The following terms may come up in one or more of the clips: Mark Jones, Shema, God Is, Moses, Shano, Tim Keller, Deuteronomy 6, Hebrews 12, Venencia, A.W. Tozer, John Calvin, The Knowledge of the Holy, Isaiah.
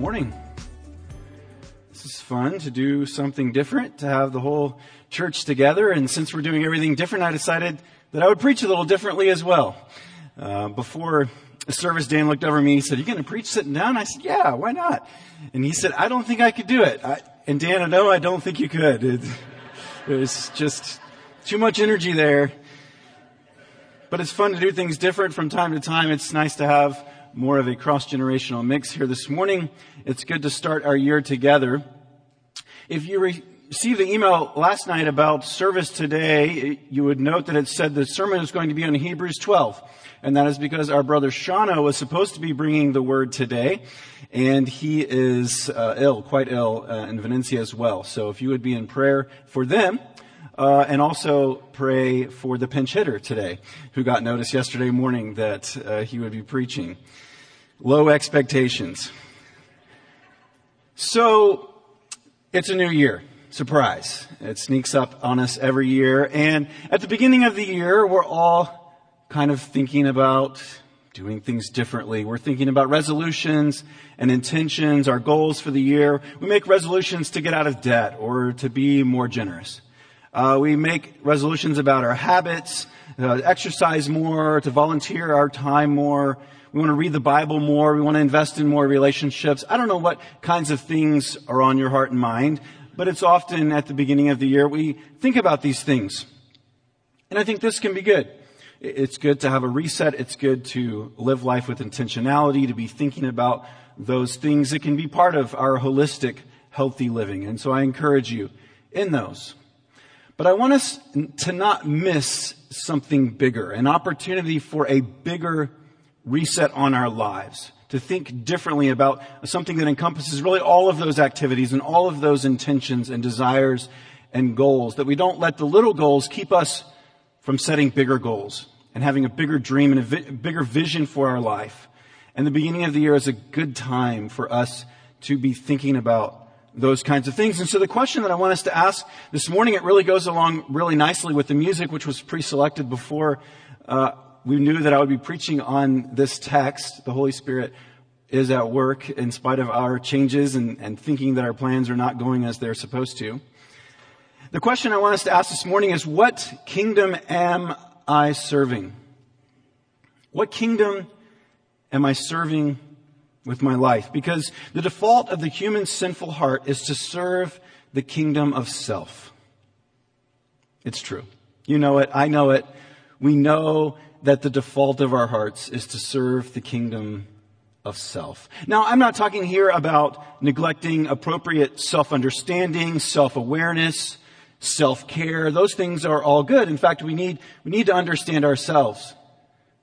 Morning. This is fun to do something different, to have the whole church together. And since we're doing everything different, I decided that I would preach a little differently as well. Before the service, Dan looked over at me and he said, "Are you going to preach sitting down?" I said, "Yeah, why not?" And he said, "I don't think I could do it." And Dan, I know I don't think you could. There's just too much energy there. But it's fun to do things different from time to time. It's nice to have more of a cross-generational mix here this morning. It's good to start our year together. If you received the email last night about service today, you would note that it said the sermon is going to be on Hebrews 12. And that is because our brother Shano was supposed to be bringing the word today, and he is quite ill, in Venencia as well. So if you would be in prayer for them, and also pray for the pinch hitter today, who got notice yesterday morning that he would be preaching. Low expectations. So, it's a new year. Surprise. It sneaks up on us every year. And at the beginning of the year, we're all kind of thinking about doing things differently. We're thinking about resolutions and intentions, our goals for the year. We make resolutions to get out of debt or to be more generous. We make resolutions about our habits, exercise more, to volunteer our time more. We want to read the Bible more. We want to invest in more relationships. I don't know what kinds of things are on your heart and mind, but it's often at the beginning of the year we think about these things. And I think this can be good. It's good to have a reset. It's good to live life with intentionality, to be thinking about those things. It can be part of our holistic, healthy living. And so I encourage you in those. But I want us to not miss something bigger, an opportunity for a bigger reset on our lives, to think differently about something that encompasses really all of those activities and all of those intentions and desires and goals, that we don't let the little goals keep us from setting bigger goals and having a bigger dream and a bigger vision for our life. And the beginning of the year is a good time for us to be thinking about those kinds of things. And so the question that I want us to ask this morning, it really goes along really nicely with the music, which was pre-selected before we knew that I would be preaching on this text. The Holy Spirit is at work in spite of our changes and thinking that our plans are not going as they're supposed to. The question I want us to ask this morning is, what kingdom am I serving? What kingdom am I serving with my life? Because the default of the human sinful heart is to serve the kingdom of self. It's true. You know it. I know it. We know that the default of our hearts is to serve the kingdom of self. Now, I'm not talking here about neglecting appropriate self-understanding, self-awareness, self-care. Those things are all good. In fact, we need to understand ourselves.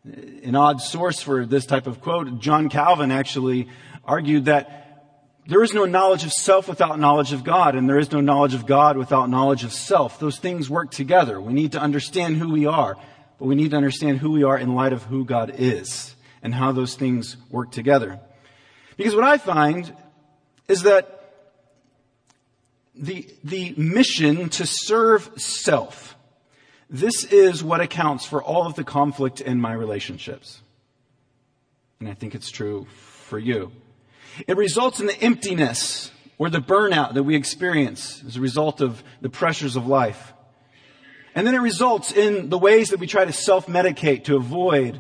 An odd source for this type of quote, John Calvin actually argued that there is no knowledge of self without knowledge of God, and there is no knowledge of God without knowledge of self. Those things work together. We need to understand who we are, but we need to understand who we are in light of who God is and how those things work together. Because what I find is that the mission to serve self, this is what accounts for all of the conflict in my relationships. And I think it's true for you. It results in the emptiness or the burnout that we experience as a result of the pressures of life. And then it results in the ways that we try to self-medicate to avoid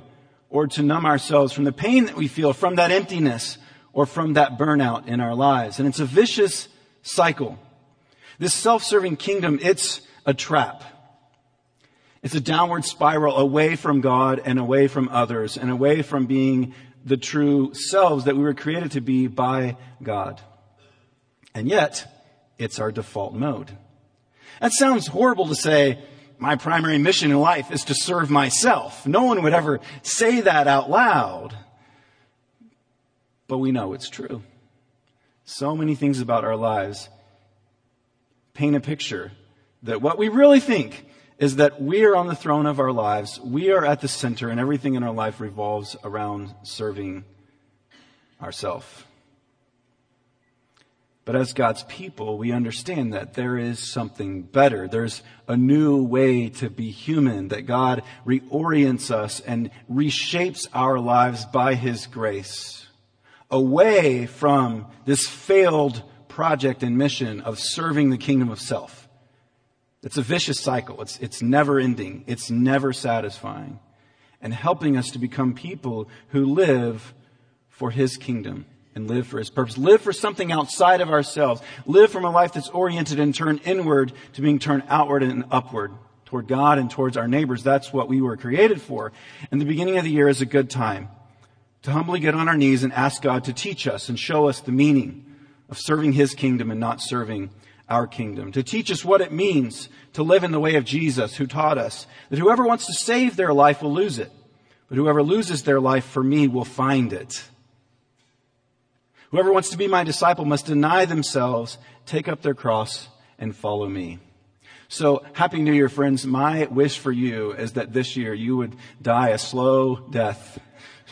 or to numb ourselves from the pain that we feel from that emptiness or from that burnout in our lives. And it's a vicious cycle. This self-serving kingdom, it's a trap. It's a downward spiral away from God and away from others and away from being the true selves that we were created to be by God. And yet, it's our default mode. That sounds horrible to say, my primary mission in life is to serve myself. No one would ever say that out loud. But we know it's true. so many things about our lives paint a picture that what we really think is that we are on the throne of our lives. We are at the center, and everything in our life revolves around serving ourselves. But as God's people, we understand that there is something better. There's a new way to be human, that God reorients us and reshapes our lives by His grace, away from this failed project and mission of serving the kingdom of self. It's a vicious cycle. It's never ending. It's never satisfying. And helping us to become people who live for His kingdom. And live for His purpose. Live for something outside of ourselves. Live from a life that's oriented and turned inward to being turned outward and upward toward God and towards our neighbors. That's what we were created for. And the beginning of the year is a good time to humbly get on our knees and ask God to teach us and show us the meaning of serving His kingdom and not serving our kingdom. To teach us what it means to live in the way of Jesus, who taught us that whoever wants to save their life will lose it, but whoever loses their life for me will find it. Whoever wants to be my disciple must deny themselves, take up their cross, and follow me. So, Happy New Year, friends. My wish for you is that this year you would die a slow death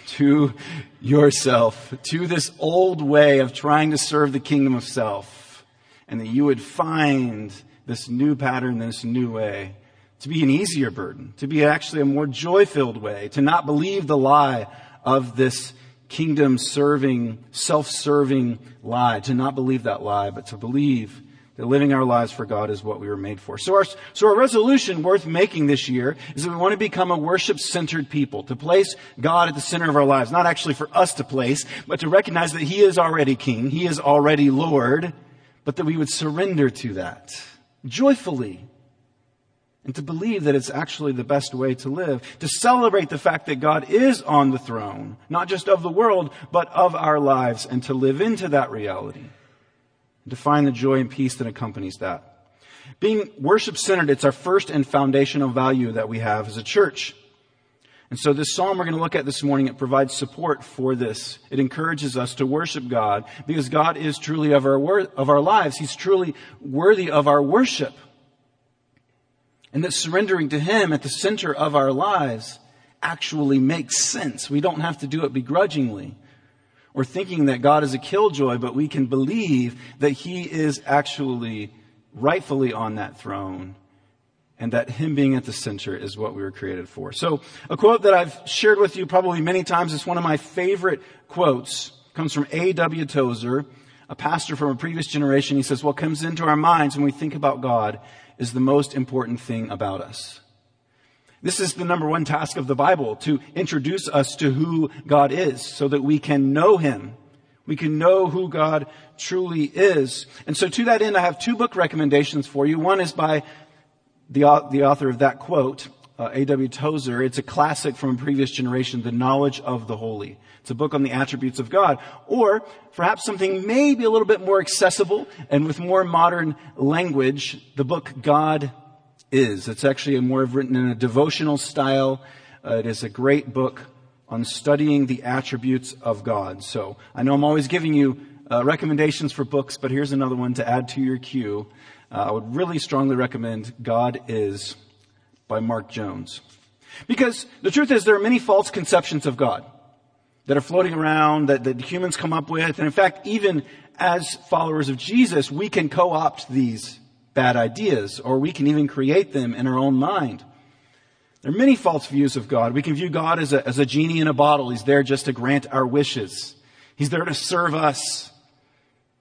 to yourself, to this old way of trying to serve the kingdom of self, and that you would find this new pattern, this new way, to be an easier burden, to be actually a more joy-filled way, to not believe the lie of this kingdom-serving, self-serving lie, to not believe that lie, but to believe that living our lives for God is what we were made for. So our resolution worth making this year is that we want to become a worship-centered people, to place God at the center of our lives, not actually for us to place, but to recognize that He is already King, He is already Lord, but that we would surrender to that joyfully. And to believe that it's actually the best way to live. To celebrate the fact that God is on the throne. Not just of the world, but of our lives. And to live into that reality. And to find the joy and peace that accompanies that. Being worship-centered, it's our first and foundational value that we have as a church. And so this psalm we're going to look at this morning, it provides support for this. It encourages us to worship God. Because God is truly of our lives. He's truly worthy of our worship. And that surrendering to Him at the center of our lives actually makes sense. We don't have to do it begrudgingly or thinking that God is a killjoy, but we can believe that He is actually rightfully on that throne and that Him being at the center is what we were created for. So a quote that I've shared with you probably many times, it's one of my favorite quotes, comes from A.W. Tozer, a pastor from a previous generation. He says, what comes into our minds when we think about God is the most important thing about us. This is the number one task of the Bible, to introduce us to who God is so that we can know Him. We can know who God truly is. And so to that end, I have two book recommendations for you. One is by the author of that quote, A.W. Tozer. It's a classic from a previous generation, The Knowledge of the Holy. It's a book on the attributes of God. Or perhaps something maybe a little bit more accessible and with more modern language, the book God Is. It's actually more written in a devotional style. It is a great book on studying the attributes of God. So I know I'm always giving you recommendations for books, but here's another one to add to your queue. I would really strongly recommend God Is by Mark Jones. Because the truth is there are many false conceptions of God that are floating around, that humans come up with. And in fact, even as followers of Jesus, we can co-opt these bad ideas, or we can even create them in our own mind. There are many false views of God. We can view God as a genie in a bottle. He's there just to grant our wishes. He's there to serve us.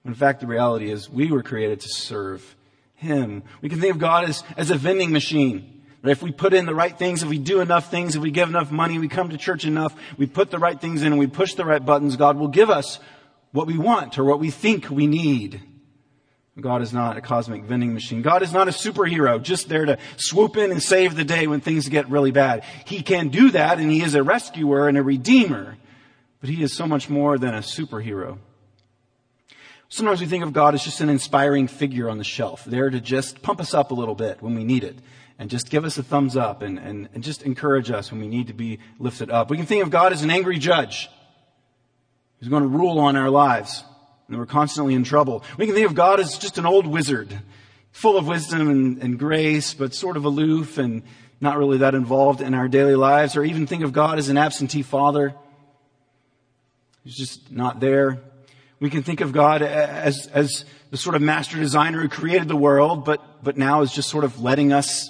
In fact, the reality is we were created to serve Him. We can think of God as a vending machine. But if we put in the right things, if we do enough things, if we give enough money, we come to church enough, we put the right things in and we push the right buttons, God will give us what we want or what we think we need. God is not a cosmic vending machine. God is not a superhero just there to swoop in and save the day when things get really bad. He can do that, and He is a rescuer and a redeemer. But He is so much more than a superhero. Sometimes we think of God as just an inspiring figure on the shelf, there to just pump us up a little bit when we need it. And just give us a thumbs up and just encourage us when we need to be lifted up. We can think of God as an angry judge who's going to rule on our lives. and we're constantly in trouble. We can think of God as just an old wizard, full of wisdom and grace, but sort of aloof and not really that involved in our daily lives, or even think of God as an absentee father. He's just not there. We can think of God as the sort of master designer who created the world, but now is just sort of letting us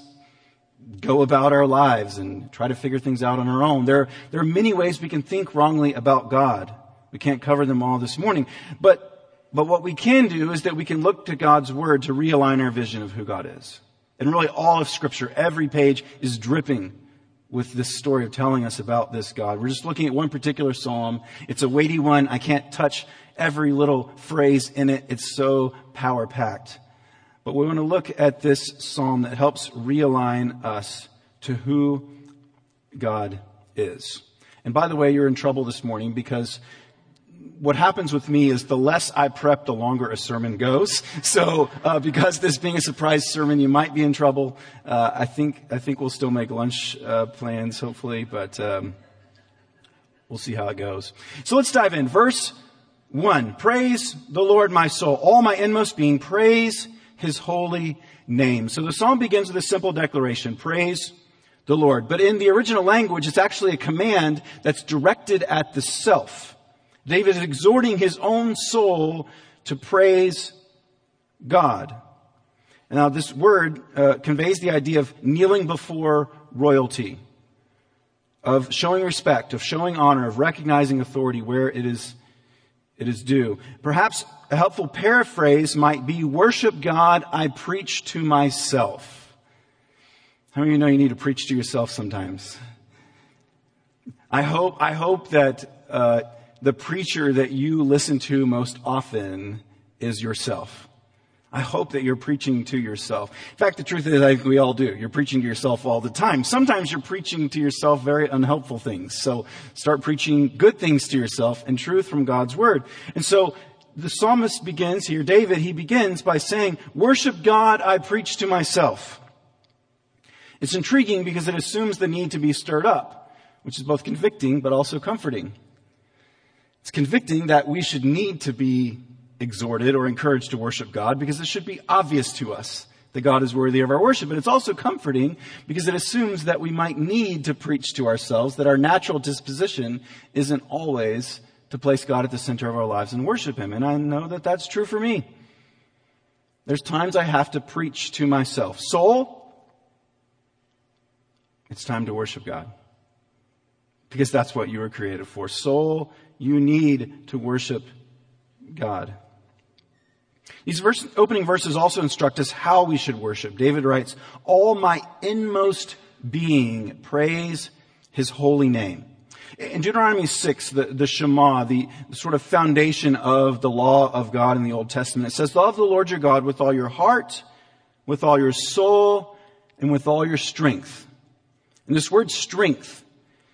go about our lives and try to figure things out on our own. There are many ways we can think wrongly about God. We can't cover them all this morning. But what we can do is that we can look to God's Word to realign our vision of who God is. And really all of Scripture, every page is dripping with this story of telling us about this God. We're just looking at one particular psalm. It's a weighty one. I can't touch every little phrase in it. It's so power-packed. But we want to look at this psalm that helps realign us to who God is. And by the way, you're in trouble this morning because what happens with me is the less I prep, the longer a sermon goes. So because this being a surprise sermon, you might be in trouble. I think we'll still make lunch plans, hopefully, but we'll see how it goes. So let's dive in. Verse 1, praise the Lord, my soul, all my inmost being, praise His holy name. So the psalm begins with a simple declaration, praise the Lord. But in the original language, it's actually a command that's directed at the self. David is exhorting his own soul to praise God. And now this word conveys the idea of kneeling before royalty, of showing respect, of showing honor, of recognizing authority where it is due. Perhaps a helpful paraphrase might be, worship God, I preach to myself. How many of you know you need to preach to yourself sometimes? I hope that the preacher that you listen to most often is yourself. I hope that you're preaching to yourself. In fact, the truth is, I think we all do. You're preaching to yourself all the time. Sometimes you're preaching to yourself very unhelpful things. So start preaching good things to yourself and truth from God's Word. And so the psalmist begins here, David, he begins by saying, worship God, I preach to myself. It's intriguing because it assumes the need to be stirred up, which is both convicting but also comforting. It's convicting that we should need to be exhorted or encouraged to worship God because it should be obvious to us that God is worthy of our worship. But it's also comforting because it assumes that we might need to preach to ourselves, that our natural disposition isn't always to place God at the center of our lives and worship Him. And I know that that's true for me. There's times I have to preach to myself. Soul, it's time to worship God because that's what you were created for. Soul, you need to worship God. These opening verses also instruct us how we should worship. David writes, all my inmost being, praise His holy name. In Deuteronomy 6, the Shema, the sort of foundation of the law of God in the Old Testament, it says, love the Lord your God with all your heart, with all your soul, and with all your strength. And this word strength,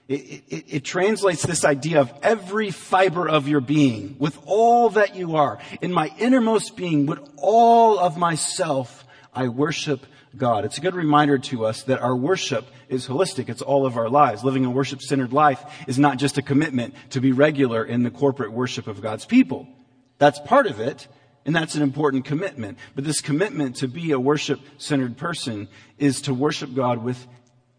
It translates this idea of every fiber of your being, with all that you are. In my innermost being, with all of myself, I worship God. It's a good reminder to us that our worship is holistic. It's all of our lives. Living a worship-centered life is not just a commitment to be regular in the corporate worship of God's people. That's part of it, and that's an important commitment. But this commitment to be a worship-centered person is to worship God with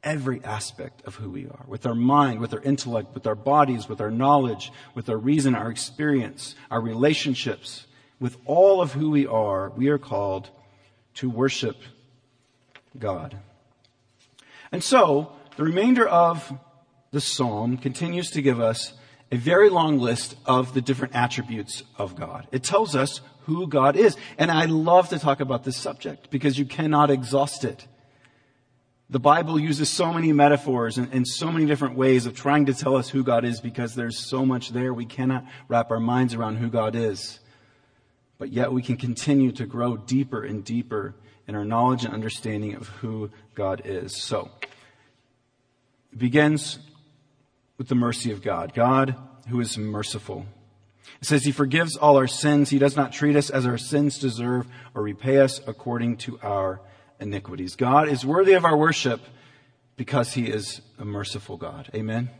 every aspect of who we are, with our mind, with our intellect, with our bodies, with our knowledge, with our reason, our experience, our relationships, with all of who we are called to worship God. And so the remainder of the psalm continues to give us a very long list of the different attributes of God. It tells us who God is. And I love to talk about this subject because you cannot exhaust it. The Bible uses so many metaphors and so many different ways of trying to tell us who God is because there's so much there. We cannot wrap our minds around who God is. But yet we can continue to grow deeper and deeper in our knowledge and understanding of who God is. So, it begins with the mercy of God. God who is merciful. It says He forgives all our sins. He does not treat us as our sins deserve or repay us according to our iniquities. God is worthy of our worship because He is a merciful God. Amen.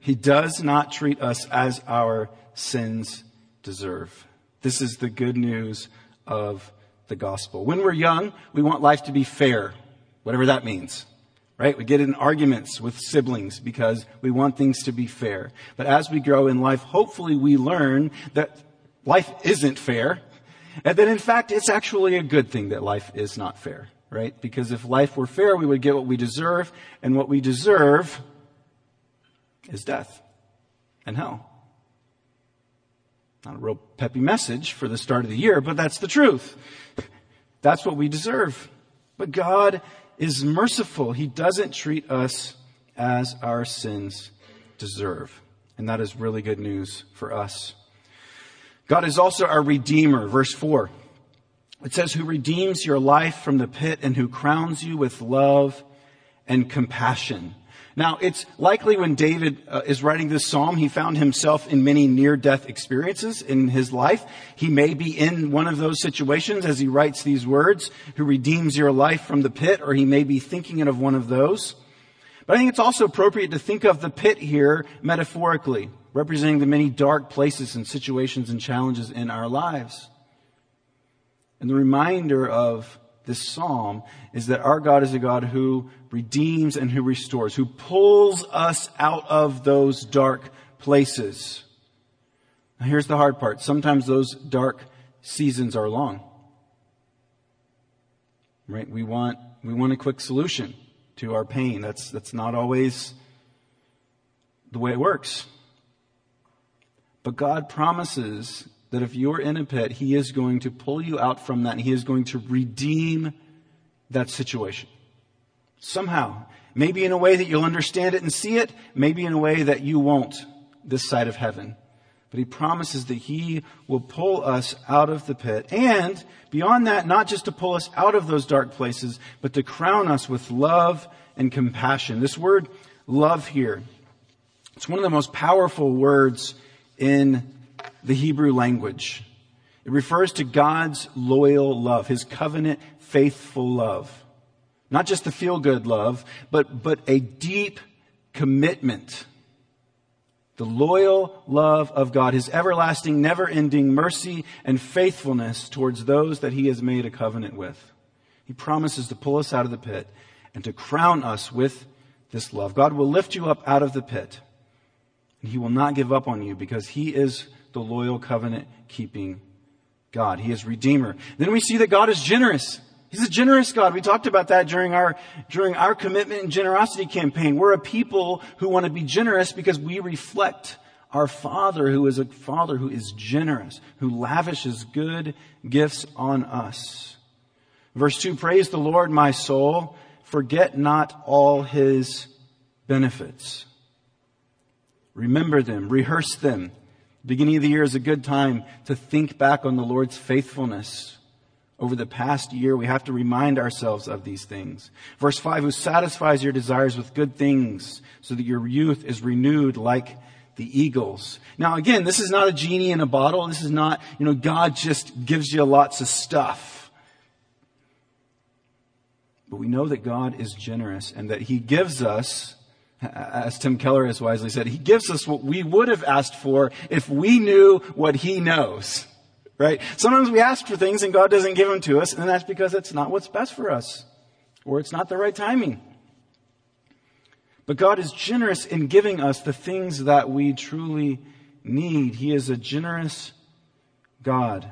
He does not treat us as our sins deserve. This is the good news of the gospel. When we're young, we want life to be fair, whatever that means, right? We get in arguments with siblings because we want things to be fair. But as we grow in life, hopefully we learn that life isn't fair, and that in fact, it's actually a good thing that life is not fair, right? Because if life were fair, we would get what we deserve, and what we deserve is death and hell. Not a real peppy message for the start of the year, but that's the truth. That's what we deserve. But God is merciful. He doesn't treat us as our sins deserve. And that is really good news for us. God is also our Redeemer. Verse 4. It says, who redeems your life from the pit and who crowns you with love and compassion. Now, it's likely when David is writing this psalm, he found himself in many near-death experiences in his life. He may be in one of those situations as he writes these words, who redeems your life from the pit, or he may be thinking of one of those. But I think it's also appropriate to think of the pit here metaphorically, representing the many dark places and situations and challenges in our lives. And the reminder of this psalm is that our God is a God who redeems and who restores, who pulls us out of those dark places. Now here's the hard part. Sometimes those dark seasons are long. Right? We want a quick solution to our pain. That's not always the way it works. But God promises that if you're in a pit, He is going to pull you out from that, and He is going to redeem that situation. Somehow. Maybe in a way that you'll understand it and see it. Maybe in a way that you won't this side of heaven. But He promises that He will pull us out of the pit. And beyond that, not just to pull us out of those dark places, but to crown us with love and compassion. This word love here, it's one of the most powerful words in the Hebrew language. It refers to God's loyal love, His covenant faithful love. Not just the feel-good love, but a deep commitment. The loyal love of God, His everlasting, never-ending mercy and faithfulness towards those that He has made a covenant with. He promises to pull us out of the pit and to crown us with this love. God will lift you up out of the pit, and He will not give up on you because He is the loyal covenant-keeping God. He is Redeemer. Then we see that God is generous. He's a generous God. We talked about that during our commitment and generosity campaign. We're a people who want to be generous because we reflect our Father, who is a Father who is generous, who lavishes good gifts on us. Verse 2, praise the Lord, my soul. Forget not all His benefits. Remember them. Rehearse them. Beginning of the year is a good time to think back on the Lord's faithfulness. Over the past year, we have to remind ourselves of these things. Verse 5, who satisfies your desires with good things so that your youth is renewed like the eagles. Now, again, this is not a genie in a bottle. This is not, God just gives you lots of stuff. But we know that God is generous and that He gives us, as Tim Keller has wisely said, He gives us what we would have asked for if we knew what He knows, right? Sometimes we ask for things and God doesn't give them to us, and that's because it's not what's best for us, or it's not the right timing. But God is generous in giving us the things that we truly need. He is a generous God.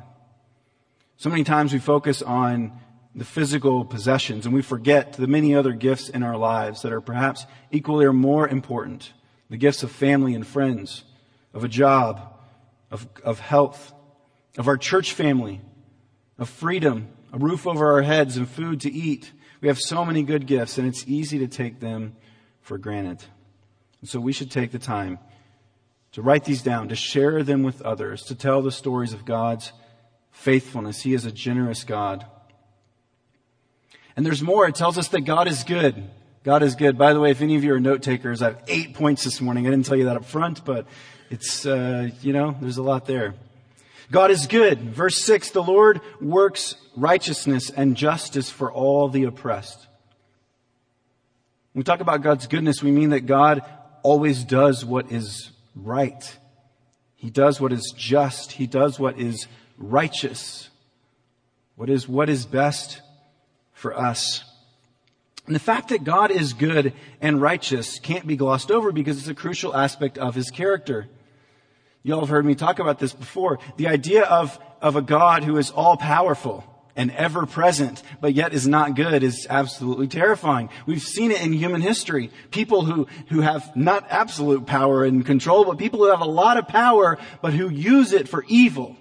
So many times we focus on the physical possessions, and we forget the many other gifts in our lives that are perhaps equally or more important. The gifts of family and friends, of a job, of health, of our church family, of freedom, a roof over our heads and food to eat. We have so many good gifts, and it's easy to take them for granted. And so we should take the time to write these down, to share them with others, to tell the stories of God's faithfulness. He is a generous God. And there's more. It tells us that God is good. God is good. By the way, if any of you are note takers, I have 8 points this morning. I didn't tell you that up front, but it's, there's a lot there. God is good. Verse 6, the Lord works righteousness and justice for all the oppressed. When we talk about God's goodness, we mean that God always does what is right. He does what is just. He does what is righteous, what is best for us. And the fact that God is good and righteous can't be glossed over because it's a crucial aspect of his character. Y'all have heard me talk about this before. The idea of a God who is all-powerful and ever-present, but yet is not good, is absolutely terrifying. We've seen it in human history. People who have not absolute power and control, but people who have a lot of power, but who use it for evil.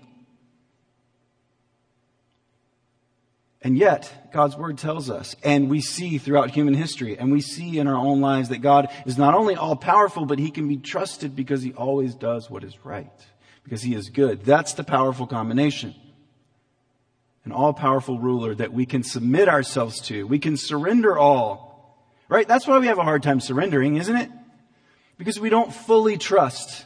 And yet, God's Word tells us, and we see throughout human history, and we see in our own lives, that God is not only all-powerful, but He can be trusted because He always does what is right, because He is good. That's the powerful combination. An all-powerful ruler that we can submit ourselves to. We can surrender all. Right? That's why we have a hard time surrendering, isn't it? Because we don't fully trust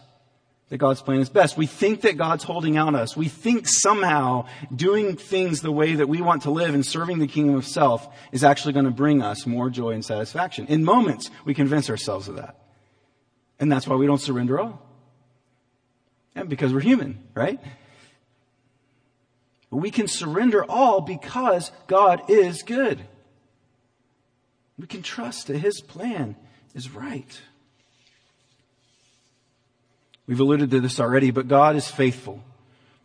that God's plan is best. We think that God's holding out on us. We think somehow doing things the way that we want to live and serving the kingdom of self is actually going to bring us more joy and satisfaction. In moments, we convince ourselves of that. And that's why we don't surrender all. And because we're human, right? We can surrender all because God is good. We can trust that His plan is right. We've alluded to this already, but God is faithful.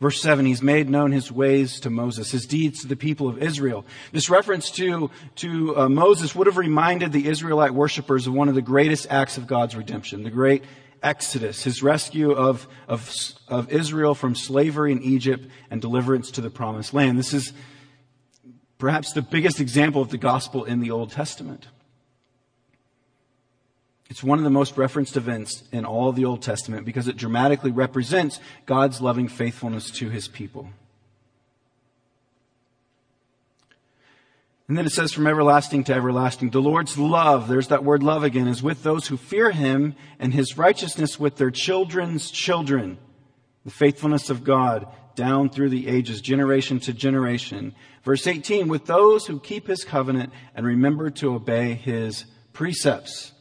Verse 7, He's made known His ways to Moses, His deeds to the people of Israel. This reference to Moses would have reminded the Israelite worshipers of one of the greatest acts of God's redemption, the great Exodus, His rescue of Israel from slavery in Egypt and deliverance to the promised land. This is perhaps the biggest example of the gospel in the Old Testament. It's one of the most referenced events in all of the Old Testament because it dramatically represents God's loving faithfulness to His people. And then it says, from everlasting to everlasting, the Lord's love, there's that word love again, is with those who fear Him, and His righteousness with their children's children. The faithfulness of God down through the ages, generation to generation. Verse 18, with those who keep His covenant and remember to obey His precepts.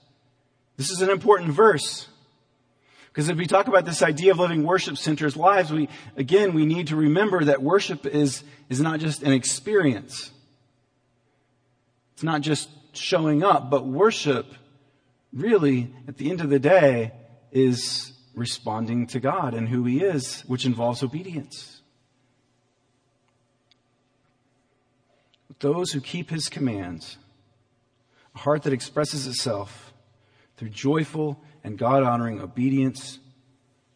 This is an important verse. Because if we talk about this idea of living worship-centered lives, we need to remember that worship is not just an experience. It's not just showing up, but worship really, at the end of the day, is responding to God and who He is, which involves obedience. Those who keep His commands, a heart that expresses itself through joyful and God-honoring obedience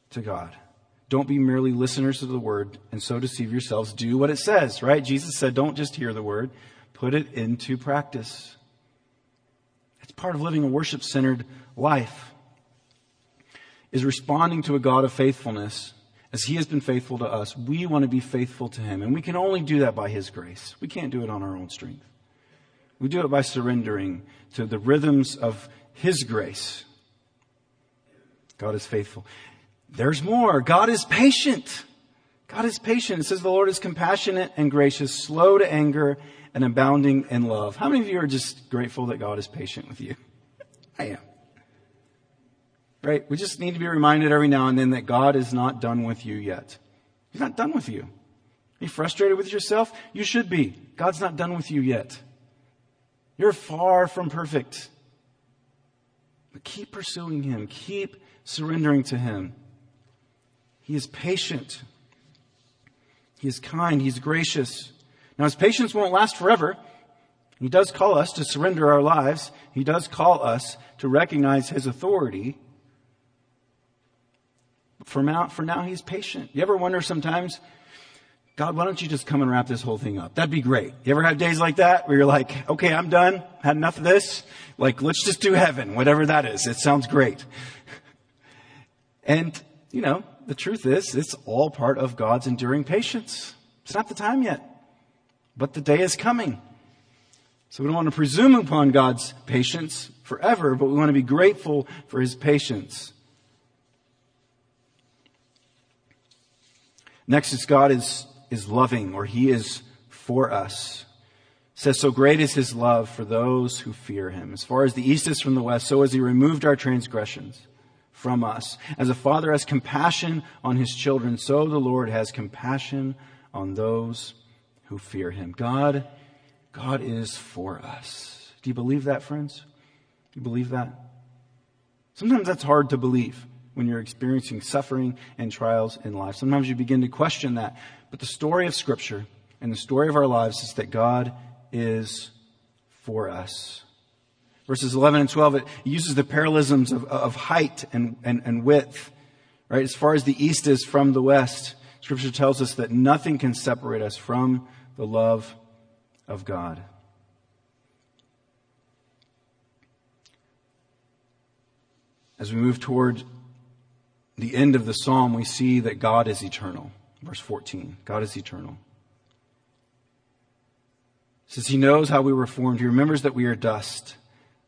to God. Don't be merely listeners to the Word and so deceive yourselves. Do what it says, right? Jesus said, don't just hear the Word. Put it into practice. It's part of living a worship-centered life, is responding to a God of faithfulness. As He has been faithful to us, we want to be faithful to Him. And we can only do that by His grace. We can't do it on our own strength. We do it by surrendering to the rhythms of His grace. God is faithful. There's more. God is patient. God is patient. It says the Lord is compassionate and gracious, slow to anger, and abounding in love. How many of you are just grateful that God is patient with you? I am. Right? We just need to be reminded every now and then that God is not done with you yet. He's not done with you. Are you frustrated with yourself? You should be. God's not done with you yet. You're far from perfect. But keep pursuing Him. Keep surrendering to Him. He is patient. He is kind. He's gracious. Now, His patience won't last forever. He does call us to surrender our lives. He does call us to recognize His authority. But for now, He's patient. You ever wonder sometimes, God, why don't you just come and wrap this whole thing up? That'd be great. You ever have days like that where you're like, okay, I'm done. Had enough of this. Like, let's just do heaven, whatever that is. It sounds great. And, the truth is, it's all part of God's enduring patience. It's not the time yet. But the day is coming. So we don't want to presume upon God's patience forever, but we want to be grateful for His patience. Next is God is loving, or He is for us. It says, so great is His love for those who fear Him. As far as the east is from the west, so has He removed our transgressions from us. As a father has compassion on his children, so the Lord has compassion on those who fear him. God is for us. Do you believe that, friends? Do you believe that? Sometimes that's hard to believe when you're experiencing suffering and trials in life. Sometimes you begin to question that. But the story of Scripture and the story of our lives is that God is for us. Verses 11 and 12, it uses the parallelisms of height and width. Right? As far as the east is from the west, Scripture tells us that nothing can separate us from the love of God. As we move toward the end of the psalm, we see that God is eternal. Verse 14, God is eternal. It says, He knows how we were formed. He remembers that we are dust.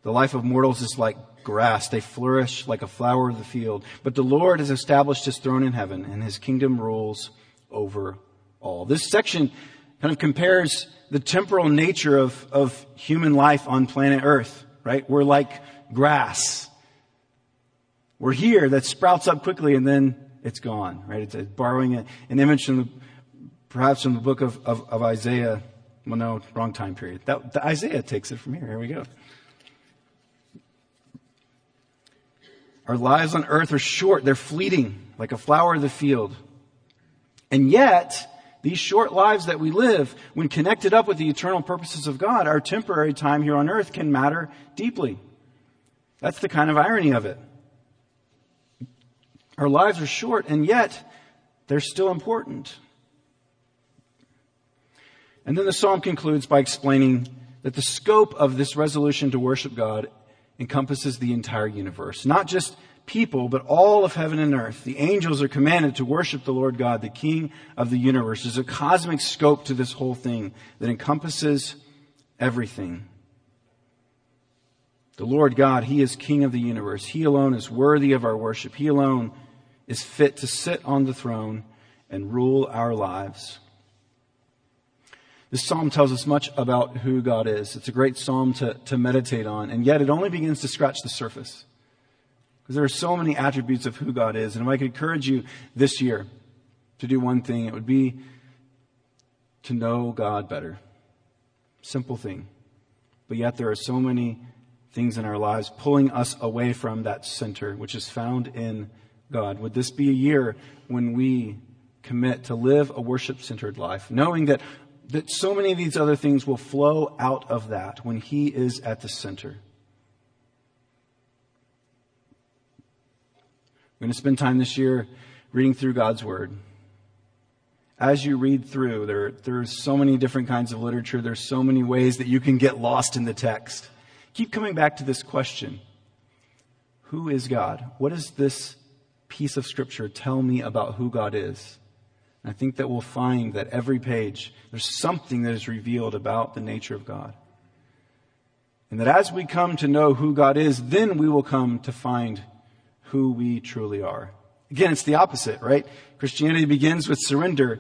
The life of mortals is like grass. They flourish like a flower of the field. But the Lord has established His throne in heaven, and His kingdom rules over all. This section kind of compares the temporal nature of human life on planet Earth, right? We're like grass. We're here that sprouts up quickly and then it's gone, right? It's borrowing an image from the book of Isaiah. Well, no, wrong time period. That Isaiah takes it from here. Here we go. Our lives on earth are short. They're fleeting like a flower of the field. And yet, these short lives that we live, when connected up with the eternal purposes of God, our temporary time here on earth can matter deeply. That's the kind of irony of it. Our lives are short, and yet they're still important. And then the psalm concludes by explaining that the scope of this resolution to worship God encompasses the entire universe. Not just people, but all of heaven and earth. The angels are commanded to worship the Lord God, the King of the universe. There's a cosmic scope to this whole thing that encompasses everything. The Lord God, He is King of the universe. He alone is worthy of our worship. He alone is fit to sit on the throne and rule our lives. This psalm tells us much about who God is. It's a great psalm to meditate on, and yet it only begins to scratch the surface. Because there are so many attributes of who God is. And if I could encourage you this year to do one thing, it would be to know God better. Simple thing. But yet there are so many things in our lives pulling us away from that center, which is found in God. Would this be a year when we commit to live a worship-centered life, knowing that so many of these other things will flow out of that when He is at the center? We're going to spend time this year reading through God's Word. As you read through, there's so many different kinds of literature. There's so many ways that you can get lost in the text. Keep coming back to this question. Who is God? What does this piece of Scripture tell me about who God is? And I think that we'll find that every page, there's something that is revealed about the nature of God. And that as we come to know who God is, then we will come to find who we truly are. Again, it's the opposite, right? Christianity begins with surrender.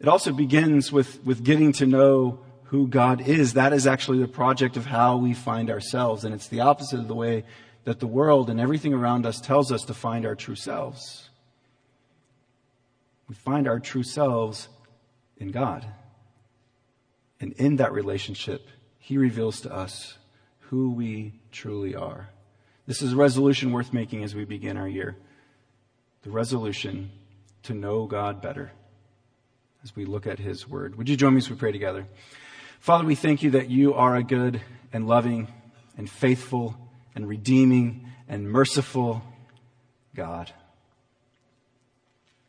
It also begins with getting to know who God is. That is actually the project of how we find ourselves. And it's the opposite of the way that the world and everything around us tells us to find our true selves. We find our true selves in God. And in that relationship, He reveals to us who we truly are. This is a resolution worth making as we begin our year. The resolution to know God better as we look at His Word. Would you join me as we pray together? Father, we thank You that You are a good and loving and faithful and redeeming and merciful God.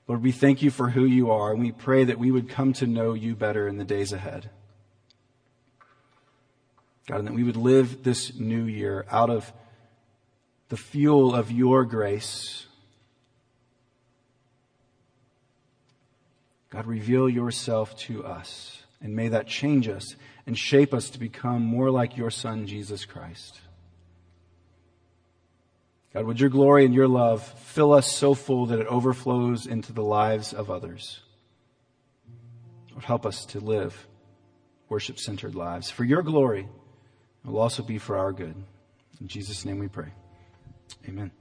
Lord, we thank You for who You are, and we pray that we would come to know You better in the days ahead. God, and that we would live this new year out of the fuel of Your grace. God, reveal Yourself to us. And may that change us and shape us to become more like Your Son, Jesus Christ. God, would Your glory and Your love fill us so full that it overflows into the lives of others. Lord, help us to live worship-centered lives for Your glory. It will also be for our good. In Jesus' name we pray. Amen.